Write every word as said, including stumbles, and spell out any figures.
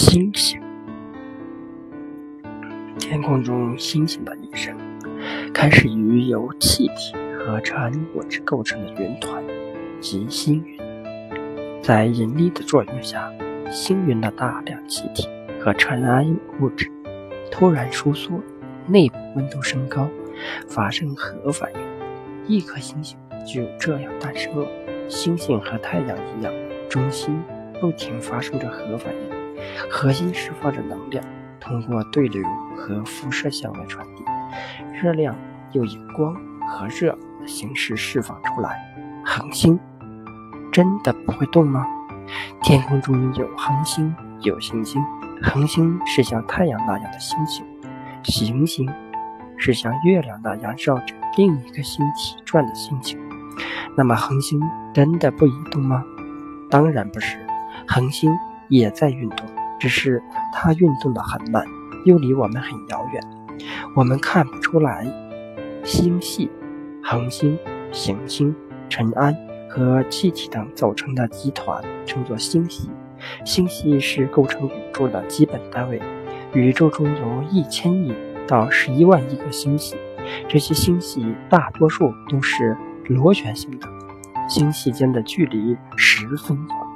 星星。天空中星星的一生开始于由气体和尘物质构成的云团及星云。在引力的作用下，星云的大量气体和尘埃物质突然收缩，内部温度升高，发生核反应。一颗星星就这样诞生了。星星和太阳一样，中心不停发生着核反应，核心释放着能量，通过对流和辐射向外传递，热量又以光和热的形式释放出来。恒星真的不会动吗？天空中有恒星，有行星。恒星是像太阳那样的星星，行星是像月亮那样绕着另一个星体转的星星。那么恒星真的不移动吗？当然不是，恒星也在运动，只是它运动得很慢，又离我们很遥远，我们看不出来。星系、恒星、行星、尘埃和气体等组成的集团称作星系。星系是构成宇宙的基本单位，宇宙中有一千亿到十一万亿个星系，这些星系大多数都是螺旋形的，星系间的距离十分遥远。